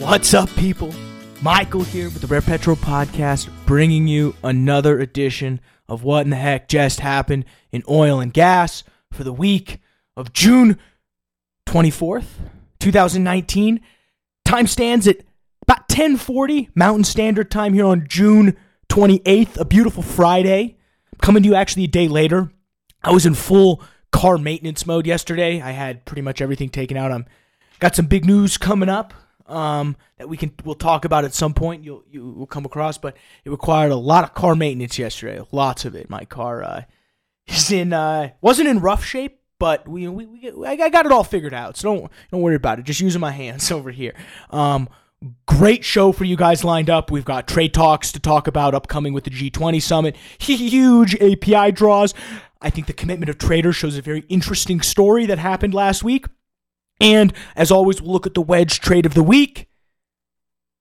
What's up, people? Michael here with the Rare Petro Podcast, bringing you another edition of What in the Heck Just Happened in Oil and Gas for the week of June 24th, 2019. Time stands at about 10:40 Mountain Standard Time here on June 28th, a beautiful Friday. Coming to you actually a day later. I was in full car maintenance mode yesterday. I had pretty much everything taken out. Got some big news coming up. That we'll talk about at some point. You'll come across, but it required a lot of car maintenance yesterday. Lots of it. My car wasn't in rough shape, but I got it all figured out. So don't worry about it. Just using my hands over here. Great show for you guys lined up. We've got trade talks to talk about upcoming with the G20 Summit. Huge API draws. I think the commitment of traders shows a very interesting story that happened last week. And, as always, we'll look at the wedge trade of the week.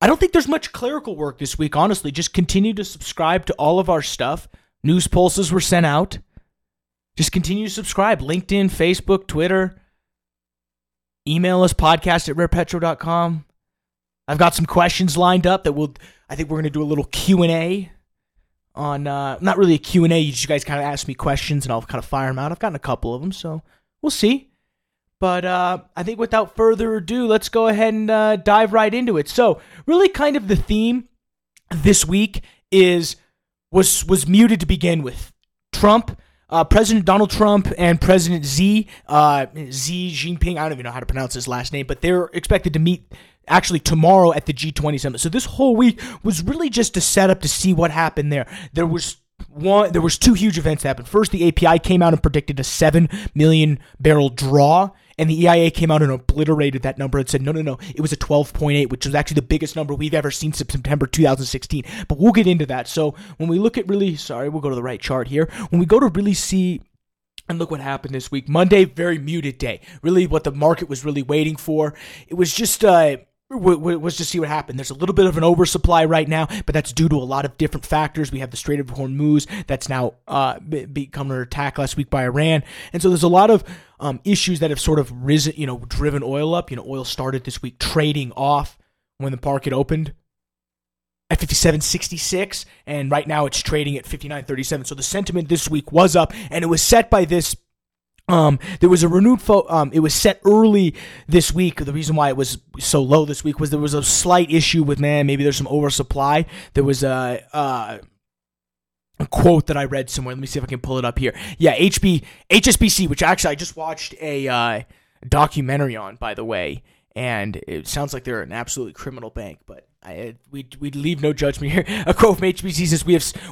I don't think there's much clerical work this week, honestly. Just continue to subscribe to all of our stuff. News pulses were sent out. Just continue to subscribe. LinkedIn, Facebook, Twitter. Email us, podcast at rarepetro.com. I've got some questions lined up that I think we're going to do a little Q&A on, not really a Q&A, you guys kind of ask me questions and I'll kind of fire them out. I've gotten a couple of them, so we'll see. But I think without further ado, let's go ahead and dive right into it. So really kind of the theme this week was muted to begin with. Trump, President Donald Trump and President Xi Jinping, I don't even know how to pronounce his last name, but they're expected to meet actually tomorrow at the G20 Summit. So this whole week was really just a setup to see what happened there. There was two huge events that happened. First, the API came out and predicted a 7 million barrel draw, and the EIA came out and obliterated that number and said, no, it was a 12.8, which was actually the biggest number we've ever seen since September 2016. But we'll get into that. So when we look at we'll go to the right chart here. When we go to really see and look what happened this week, Monday, very muted day. Really what the market was really waiting for. It was just was to see what happened. There's a little bit of an oversupply right now, but that's due to a lot of different factors. We have the Strait of Hormuz that's now become under attack last week by Iran. And so there's a lot of issues that have sort of risen, driven oil up. Oil started this week trading off when the market opened at 57.66, and right now it's trading at 59.37. So the sentiment this week was up, and it was set by this. There was a renewed it was set early this week. The reason why it was so low this week was there was a slight issue with, maybe there's some oversupply. There was a quote that I read somewhere. Let me see if I can pull it up here. Yeah, HSBC, which actually I just watched a documentary on, by the way, and it sounds like they're an absolutely criminal bank, but we'd leave no judgment here. A quote from HSBC says, we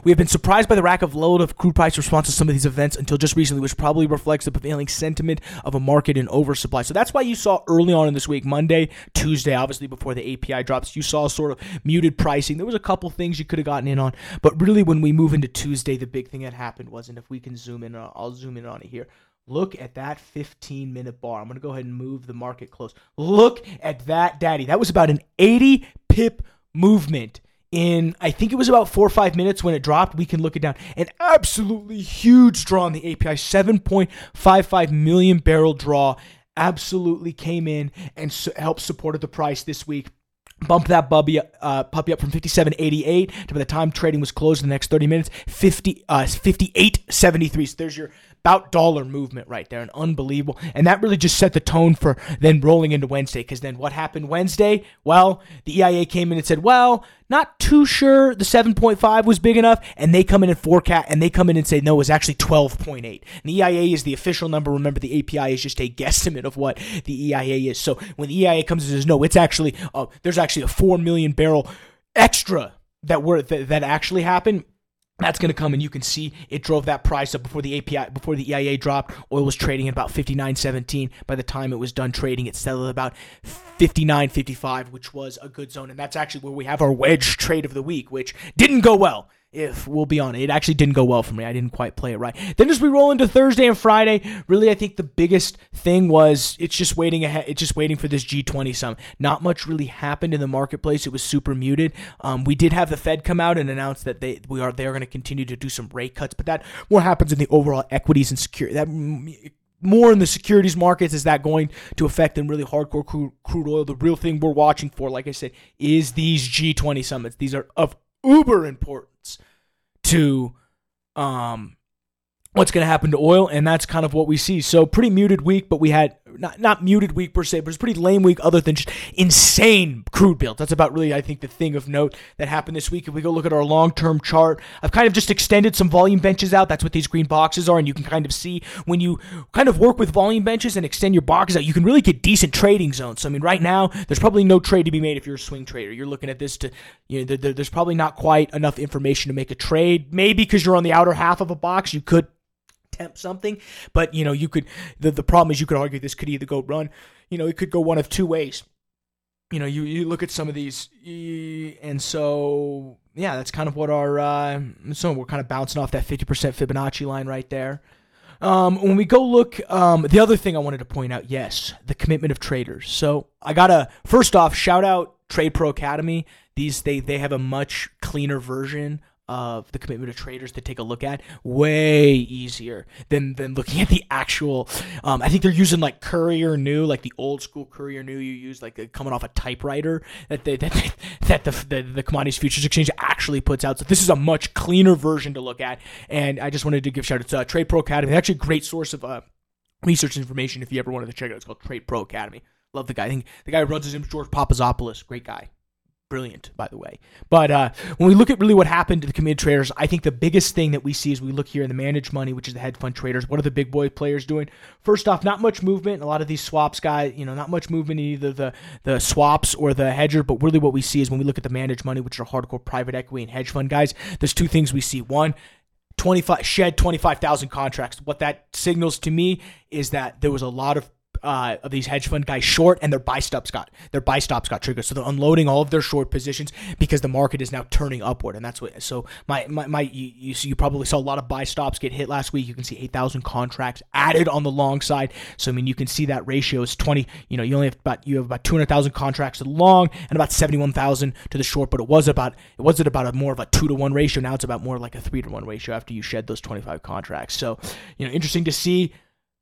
have been surprised by the lack of load of crude price response to some of these events until just recently, which probably reflects the prevailing sentiment of a market in oversupply. So that's why you saw early on in this week, Monday, Tuesday, obviously before the API drops, you saw sort of muted pricing. There was a couple things you could have gotten in on, but really when we move into Tuesday, the big thing that happened was, and if we can zoom in, I'll zoom in on it here. Look at that 15-minute bar. I'm going to go ahead and move the market close. Look at that, daddy. That was about an 80-pip movement in, I think it was about 4 or 5 minutes when it dropped. We can look it down. An absolutely huge draw on the API, 7.55 million barrel draw. Absolutely came in and helped support the price this week. Bump that puppy up from 57.88 to, by the time trading was closed in the next 30 minutes, 58.73. So there's your about dollar movement right there, and unbelievable. And that really just set the tone for then rolling into Wednesday, because then what happened Wednesday? Well, the EIA came in and said, well, not too sure the 7.5 was big enough, and they come in and say, no, it was actually 12.8. And the EIA is the official number. Remember, the API is just a guesstimate of what the EIA is. So when the EIA comes and says, no, it's actually, there's actually a 4 million barrel extra that actually happened, that's going to come, and you can see it drove that price up before the EIA dropped. Oil was trading at about 59.17. By the time it was done trading, it settled at about 59.55, which was a good zone, and that's actually where we have our wedge trade of the week, which didn't go well. If we'll be honest, it actually didn't go well for me. I didn't quite play it right. Then as we roll into Thursday and Friday, really I think the biggest thing was it's just waiting for this G20 summit. Not much really happened in the marketplace. It was super muted. We did have the Fed come out and announce that they're going to continue to do some rate cuts, but that more happens in the overall equities and securities. That more in the securities markets. Is that going to affect them really hardcore crude oil? The real thing we're watching for, like I said, is these G20 summits. These are of uber importance to what's going to happen to oil, and that's kind of what we see. So pretty muted week, but we had not muted week per se, but it's pretty lame week other than just insane crude build. That's about really, I think, the thing of note that happened this week. If we go look at our long-term chart, I've kind of just extended some volume benches out. That's what these green boxes are, and you can kind of see when you kind of work with volume benches and extend your boxes out, you can really get decent trading zones. So, I mean, right now, there's probably no trade to be made if you're a swing trader. You're looking at this to, you know, there's probably not quite enough information to make a trade. Maybe because you're on the outer half of a box, you could tempt something, but you know, you could, the problem is you could argue this could either go run, you know, it could go one of two ways. You know, you look at some of these, and so yeah, that's kind of what our so we're kind of bouncing off that 50% Fibonacci line right there. When we go look, the other thing I wanted to point out, yes, the commitment of traders. So I gotta first off shout out Trade Pro Academy. These they have a much cleaner version of the commitment of traders to take a look at, way easier than looking at the actual, I think they're using like Courier New, like the old school Courier New you use, like coming off a typewriter that the Commodities Futures Exchange actually puts out. So this is a much cleaner version to look at, and I just wanted to give shout out to Trade Pro Academy. They're actually a great source of research information if you ever wanted to check it out. It's called Trade Pro Academy. Love the guy. I think the guy who runs his name is George Papazopoulos. Great guy. Brilliant, by the way. But when we look at really what happened to the committed traders, I think the biggest thing that we see is we look here in the managed money, which is the hedge fund traders. What are the big boy players doing? First off, not much movement. A lot of these swaps guys, you know, not much movement in either the swaps or the hedger. But really what we see is when we look at the managed money, which are hardcore private equity and hedge fund guys, there's two things we see. One, shed 25,000 contracts. What that signals to me is that there was a lot of these hedge fund guys short, and their buy stops got triggered, so they're unloading all of their short positions because the market is now turning upward, and that's what. So my you probably saw a lot of buy stops get hit last week. You can see 8,000 contracts added on the long side. So I mean, you can see that ratio is 20. You know, you only have about 200,000 contracts to the long and about 71,000 to the short. But it wasn't about a more of a 2-to-1 ratio. Now it's about more like a 3-to-1 ratio after you shed those 25 contracts. So you know, interesting to see.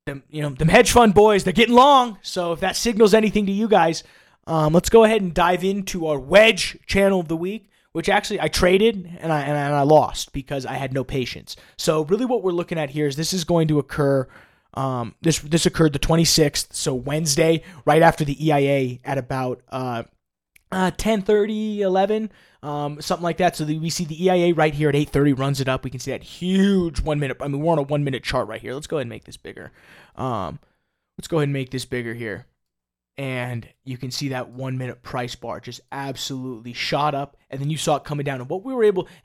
Them, you know, them hedge fund boys, they're getting long. So if that signals anything to you guys, let's go ahead and dive into our wedge channel of the week, which actually I traded and I lost because I had no patience. So really what we're looking at here is this is going to occur. This occurred the 26th, so Wednesday, right after the EIA at about 10:30, 11, something like that. So we see the EIA right here at 8:30 runs it up. We can see that huge 1 minute. I mean, we're on a 1 minute chart right here. Let's go ahead and make this bigger. Let's go ahead and make this bigger here. And you can see that 1 minute price bar just absolutely shot up, and then you saw it coming down. And what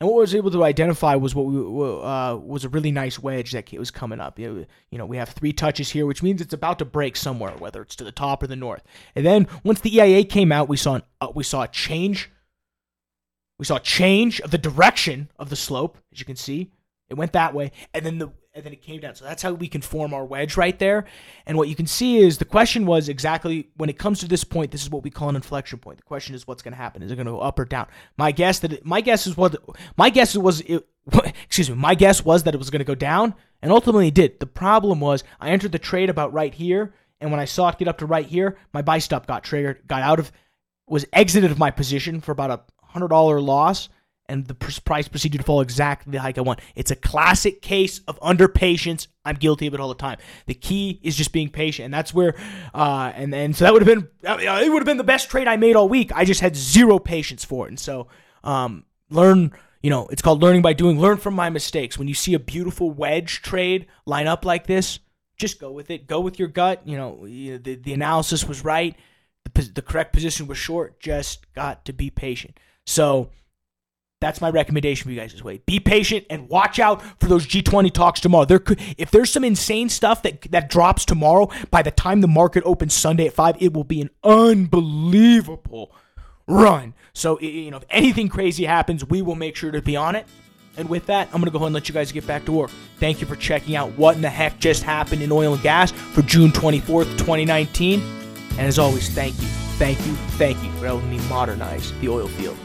I was able to identify was what was a really nice wedge that was coming up. You know, we have three touches here, which means it's about to break somewhere, whether it's to the top or the north. And then once the EIA came out, we saw a change of the direction of the slope, as you can see. It went that way, and then it came down. So that's how we can form our wedge right there. And what you can see is the question was exactly when it comes to this point, this is what we call an inflection point. The question is what's going to happen. Is it going to go up or down? My guess was that it was going to go down, and ultimately it did. The problem was I entered the trade about right here, and when I saw it get up to right here, my buy stop got triggered, was exited of my position for about a $100 loss. And the price proceeded to fall exactly like I want. It's a classic case of under patience. I'm guilty of it all the time. The key is just being patient, and that's where. And so that would have been the best trade I made all week. I just had zero patience for it, and so learn. You know, it's called learning by doing. Learn from my mistakes. When you see a beautiful wedge trade line up like this, just go with it. Go with your gut. You know, the analysis was right. The correct position was short. Just got to be patient. So. That's my recommendation for you guys this way. Be patient and watch out for those G20 talks tomorrow. If there's some insane stuff that drops tomorrow, by the time the market opens Sunday at 5, it will be an unbelievable run. So, you know, if anything crazy happens, we will make sure to be on it. And with that, I'm going to go ahead and let you guys get back to work. Thank you for checking out What in the Heck Just Happened in Oil and Gas for June 24th, 2019. And as always, thank you for helping me modernize the oil field.